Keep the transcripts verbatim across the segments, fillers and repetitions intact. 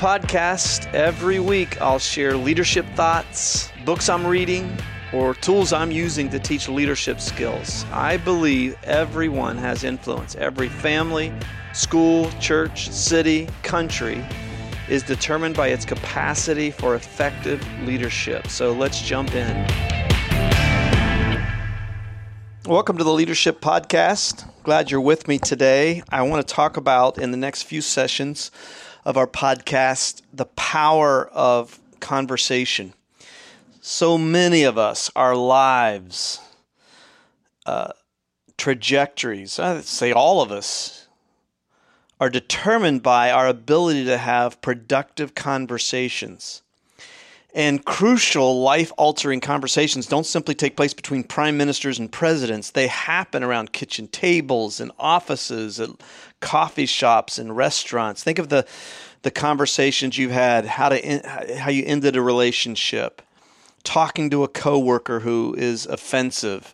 podcast. Every week I'll share leadership thoughts, books I'm reading, or tools I'm using to teach leadership skills. I believe everyone has influence. Every family, school, church, city, country is determined by its capacity for effective leadership. So let's jump in. Welcome to the Leadership Podcast. Glad you're with me today. I want to talk about, in the next few sessions of our podcast, the power of conversation. So many of us, our lives, uh, trajectories, I'd say all of us, are determined by our ability to have productive conversations. And crucial, life-altering conversations don't simply take place between prime ministers and presidents. They happen around kitchen tables and offices, at coffee shops and restaurants. Think of the, the conversations you've had, how, to en- how you ended a relationship, talking to a coworker who is offensive,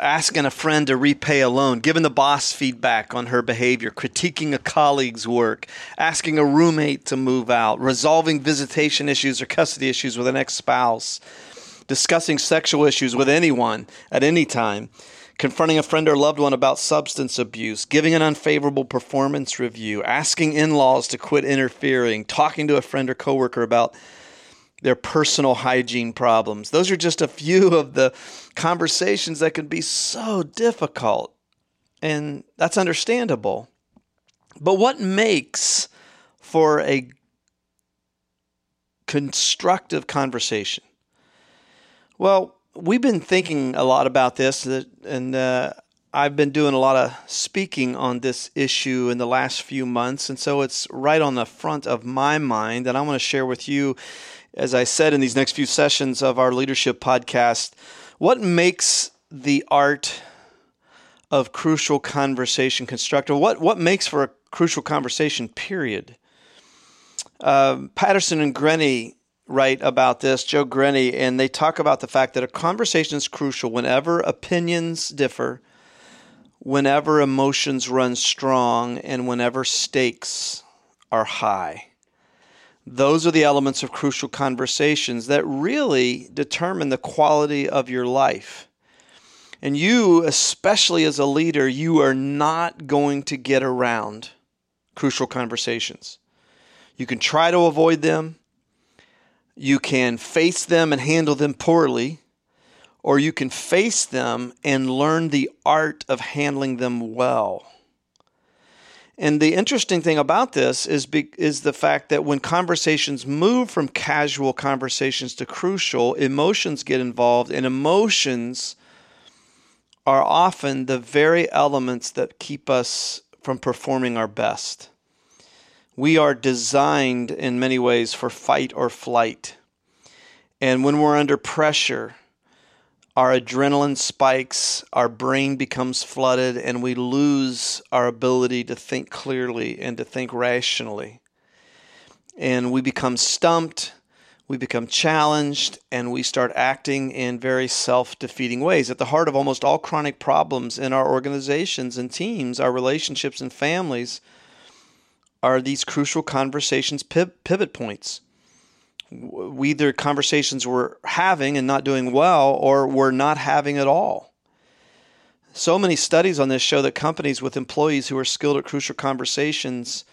asking a friend to repay a loan, giving the boss feedback on her behavior, critiquing a colleague's work, asking a roommate to move out, resolving visitation issues or custody issues with an ex-spouse, discussing sexual issues with anyone at any time, confronting a friend or loved one about substance abuse, giving an unfavorable performance review, asking in-laws to quit interfering, talking to a friend or coworker about their personal hygiene problems. Those are just a few of the conversations that can be so difficult, and that's understandable. But what makes for a constructive conversation? Well, we've been thinking a lot about this, and uh, I've been doing a lot of speaking on this issue in the last few months, and so it's right on the front of my mind, and I want to share with you, as I said, in these next few sessions of our leadership podcast, what makes the art of crucial conversation constructive? What what makes for a crucial conversation, period? Uh, Patterson and Grenny write about this, Joe Grenny, and they talk about the fact that a conversation is crucial whenever opinions differ, whenever emotions run strong, and whenever stakes are high. Those are the elements of crucial conversations that really determine the quality of your life. And you, especially as a leader, you are not going to get around crucial conversations. You can try to avoid them. You can face them and handle them poorly, or you can face them and learn the art of handling them well. And the interesting thing about this is be, is the fact that when conversations move from casual conversations to crucial, emotions get involved, and emotions are often the very elements that keep us from performing our best. We are designed in many ways for fight or flight. And when we're under pressure, our adrenaline spikes, our brain becomes flooded, and we lose our ability to think clearly and to think rationally. And we become stumped, we become challenged, and we start acting in very self-defeating ways. At the heart of almost all chronic problems in our organizations and teams, our relationships and families, are these crucial conversations pivot points. We either conversations we're having and not doing well, or we're not having at all. So many studies on this show that companies with employees who are skilled at crucial conversations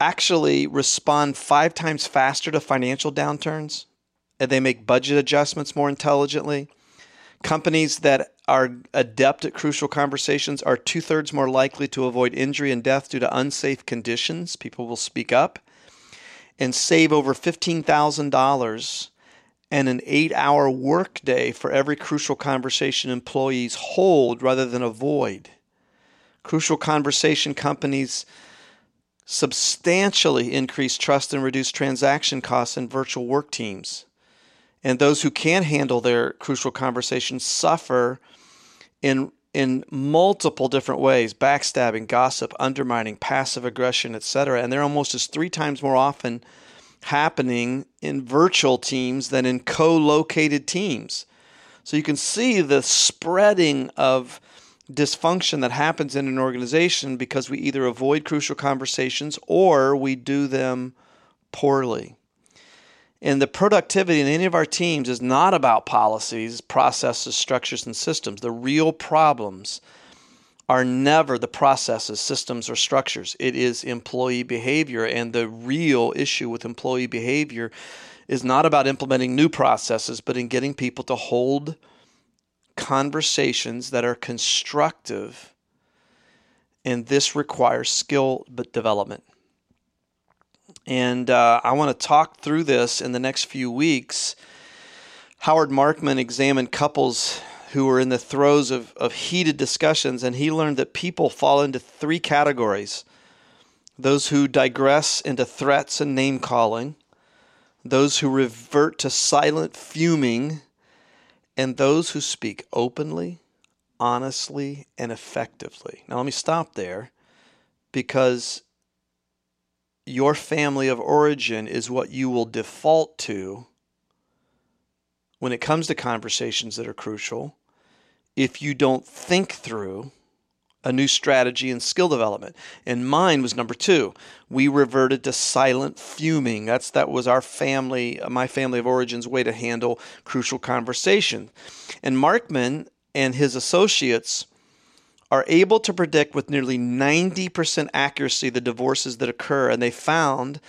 actually respond five times faster to financial downturns, and they make budget adjustments more intelligently. Companies that are adept at crucial conversations are two-thirds more likely to avoid injury and death due to unsafe conditions. People will speak up. And save over fifteen thousand dollars and an eight-hour workday for every crucial conversation employees hold rather than avoid. Crucial conversation companies substantially increase trust and reduce transaction costs in virtual work teams. And those who can't handle their crucial conversations suffer in in multiple different ways: backstabbing, gossip, undermining, passive aggression, et cetera. And they're almost as three times more often happening in virtual teams than in co-located teams. So you can see the spreading of dysfunction that happens in an organization because we either avoid crucial conversations or we do them poorly. And the productivity in any of our teams is not about policies, processes, structures, and systems. The real problems are never the processes, systems, or structures. It is employee behavior, and the real issue with employee behavior is not about implementing new processes, but in getting people to hold conversations that are constructive, and this requires skill development. And uh, I want to talk through this in the next few weeks. Howard Markman examined couples who were in the throes of, of heated discussions, and he learned that people fall into three categories: those who digress into threats and name-calling, those who revert to silent fuming, and those who speak openly, honestly, and effectively. Now, let me stop there, because your family of origin is what you will default to when it comes to conversations that are crucial if you don't think through a new strategy and skill development. And mine was number two. We reverted to silent fuming. That's that was our family, my family of origin's way to handle crucial conversation. And Markman and his associates are able to predict with nearly ninety percent accuracy the divorces that occur. And they found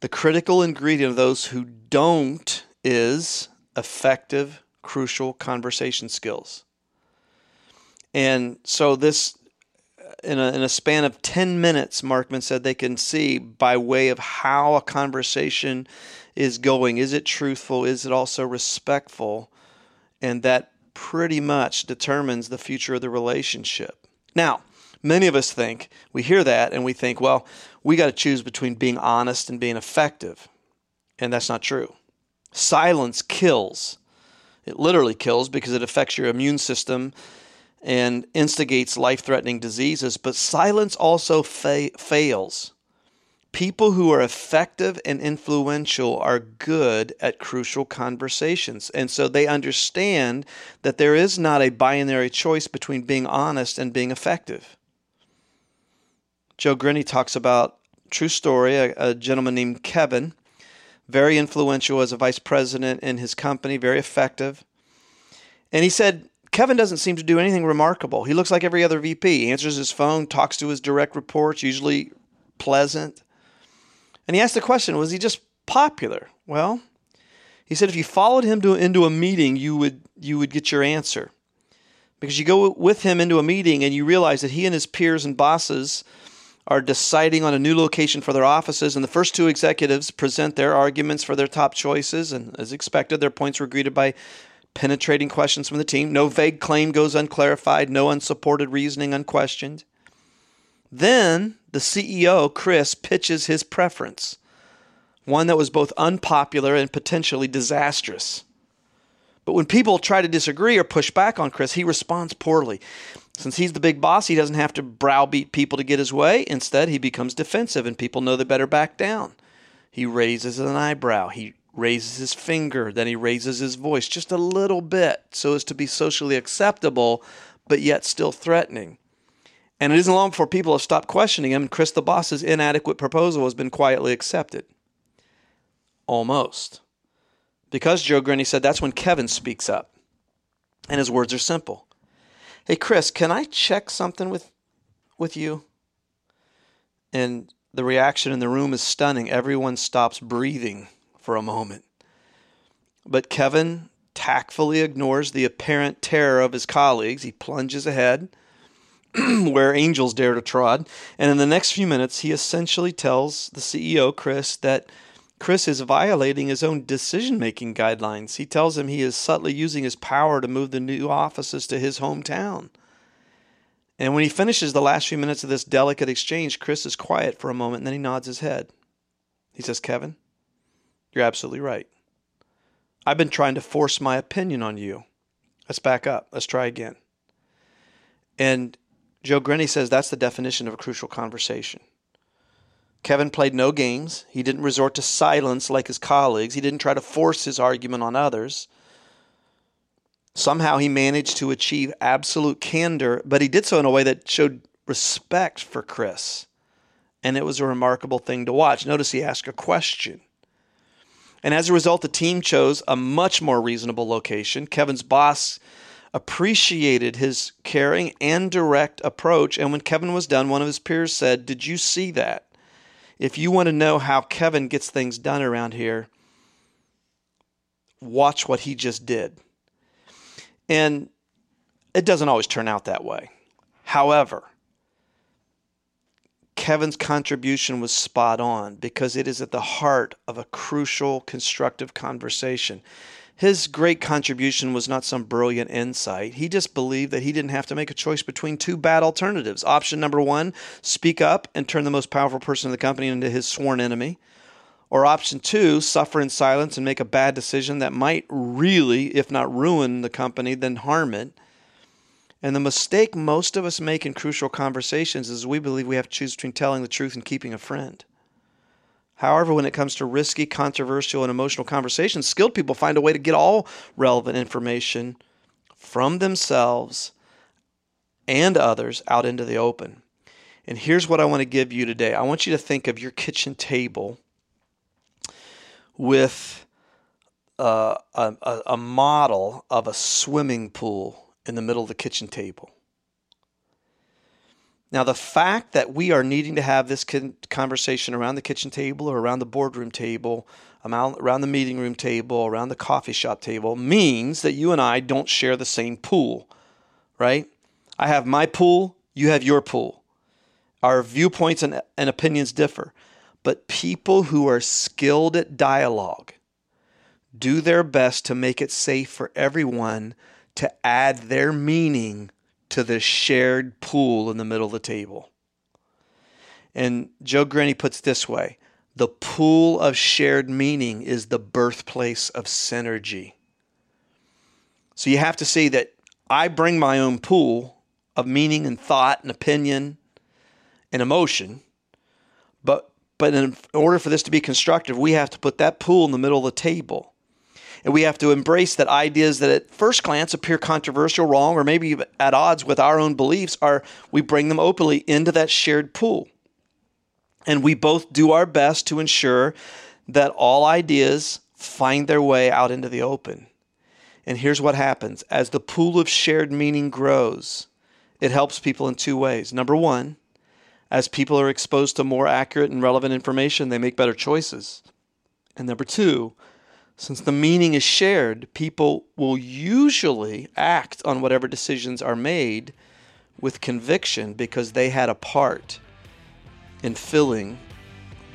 the critical ingredient of those who don't is effective, crucial conversation skills. And so this, in a, in a span of ten minutes, Markman said they can see by way of how a conversation is going. Is it truthful? Is it also respectful? And that pretty much determines the future of the relationship. Now, many of us think, we hear that and we think, well, we got to choose between being honest and being effective. And that's not true. Silence kills. It literally kills because it affects your immune system and instigates life-threatening diseases, but silence also fa- fails. People who are effective and influential are good at crucial conversations. And so they understand that there is not a binary choice between being honest and being effective. Joe Grenny talks about, true story, a, a gentleman named Kevin, very influential as a vice president in his company, very effective. And he said, Kevin doesn't seem to do anything remarkable. He looks like every other V P. He answers his phone, talks to his direct reports, usually pleasant. And he asked the question, was he just popular? Well, he said if you followed him to, into a meeting, you would you would get your answer. Because you go with him into a meeting and you realize that he and his peers and bosses are deciding on a new location for their offices, and the first two executives present their arguments for their top choices, and as expected, their points were greeted by penetrating questions from the team. No vague claim goes unclarified, no unsupported reasoning unquestioned. Then the C E O, Chris, pitches his preference, one that was both unpopular and potentially disastrous. But when people try to disagree or push back on Chris, he responds poorly. Since he's the big boss, he doesn't have to browbeat people to get his way. Instead, he becomes defensive, and people know they better back down. He raises an eyebrow. He raises his finger, then he raises his voice just a little bit so as to be socially acceptable, but yet still threatening. And it isn't long before people have stopped questioning him, and Chris the boss's inadequate proposal has been quietly accepted. Almost. Because Joe Grenny said that's when Kevin speaks up. And his words are simple. Hey, Chris, can I check something with with you? And the reaction in the room is stunning. Everyone stops breathing for a moment. But Kevin tactfully ignores the apparent terror of his colleagues. He plunges ahead where angels dare to trod. And in the next few minutes, he essentially tells the C E O, Chris, that Chris is violating his own decision-making guidelines. He tells him he is subtly using his power to move the new offices to his hometown. And when he finishes the last few minutes of this delicate exchange, Chris is quiet for a moment, and then he nods his head. He says, Kevin, you're absolutely right. I've been trying to force my opinion on you. Let's back up. Let's try again. And Joe Grenny says that's the definition of a crucial conversation. Kevin played no games. He didn't resort to silence like his colleagues. He didn't try to force his argument on others. Somehow he managed to achieve absolute candor, but he did so in a way that showed respect for Chris and it was a remarkable thing to watch. Notice he asked a question. And as a result, the team chose a much more reasonable location. Kevin's boss appreciated his caring and direct approach. And when Kevin was done, one of his peers said, "Did you see that? If you want to know how Kevin gets things done around here, watch what he just did." And it doesn't always turn out that way. However, Kevin's contribution was spot on because it is at the heart of a crucial constructive conversation. His great contribution was not some brilliant insight. He just believed that he didn't have to make a choice between two bad alternatives. Option number one, speak up and turn the most powerful person in the company into his sworn enemy. Or option two, suffer in silence and make a bad decision that might really, if not ruin the company, then harm it. And the mistake most of us make in crucial conversations is we believe we have to choose between telling the truth and keeping a friend. However, when it comes to risky, controversial, and emotional conversations, skilled people find a way to get all relevant information from themselves and others out into the open. And here's what I want to give you today. I want you to think of your kitchen table with uh, a, a model of a swimming pool in the middle of the kitchen table. Now, the fact that we are needing to have this conversation around the kitchen table or around the boardroom table, around the meeting room table, around the coffee shop table, means that you and I don't share the same pool, right? I have my pool, you have your pool. Our viewpoints and, and opinions differ. But people who are skilled at dialogue do their best to make it safe for everyone to add their meaning to the shared pool in the middle of the table. And Joe Grenny puts it this way: the pool of shared meaning is the birthplace of synergy. So you have to see that I bring my own pool of meaning and thought and opinion and emotion, but, but in order for this to be constructive, we have to put that pool in the middle of the table. And we have to embrace that ideas that at first glance appear controversial, wrong, or maybe at odds with our own beliefs are, we bring them openly into that shared pool. And we both do our best to ensure that all ideas find their way out into the open. And here's what happens. As the pool of shared meaning grows, it helps people in two ways. Number one, as people are exposed to more accurate and relevant information, they make better choices. And number two, since the meaning is shared, people will usually act on whatever decisions are made with conviction because they had a part in filling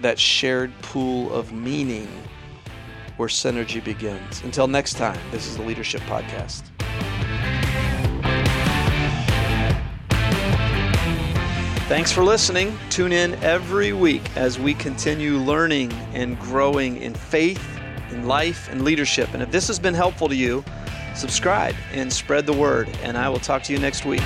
that shared pool of meaning where synergy begins. Until next time, this is the Leadership Podcast. Thanks for listening. Tune in every week as we continue learning and growing in faith, in life, and leadership. And if this has been helpful to you, subscribe and spread the word. And I will talk to you next week.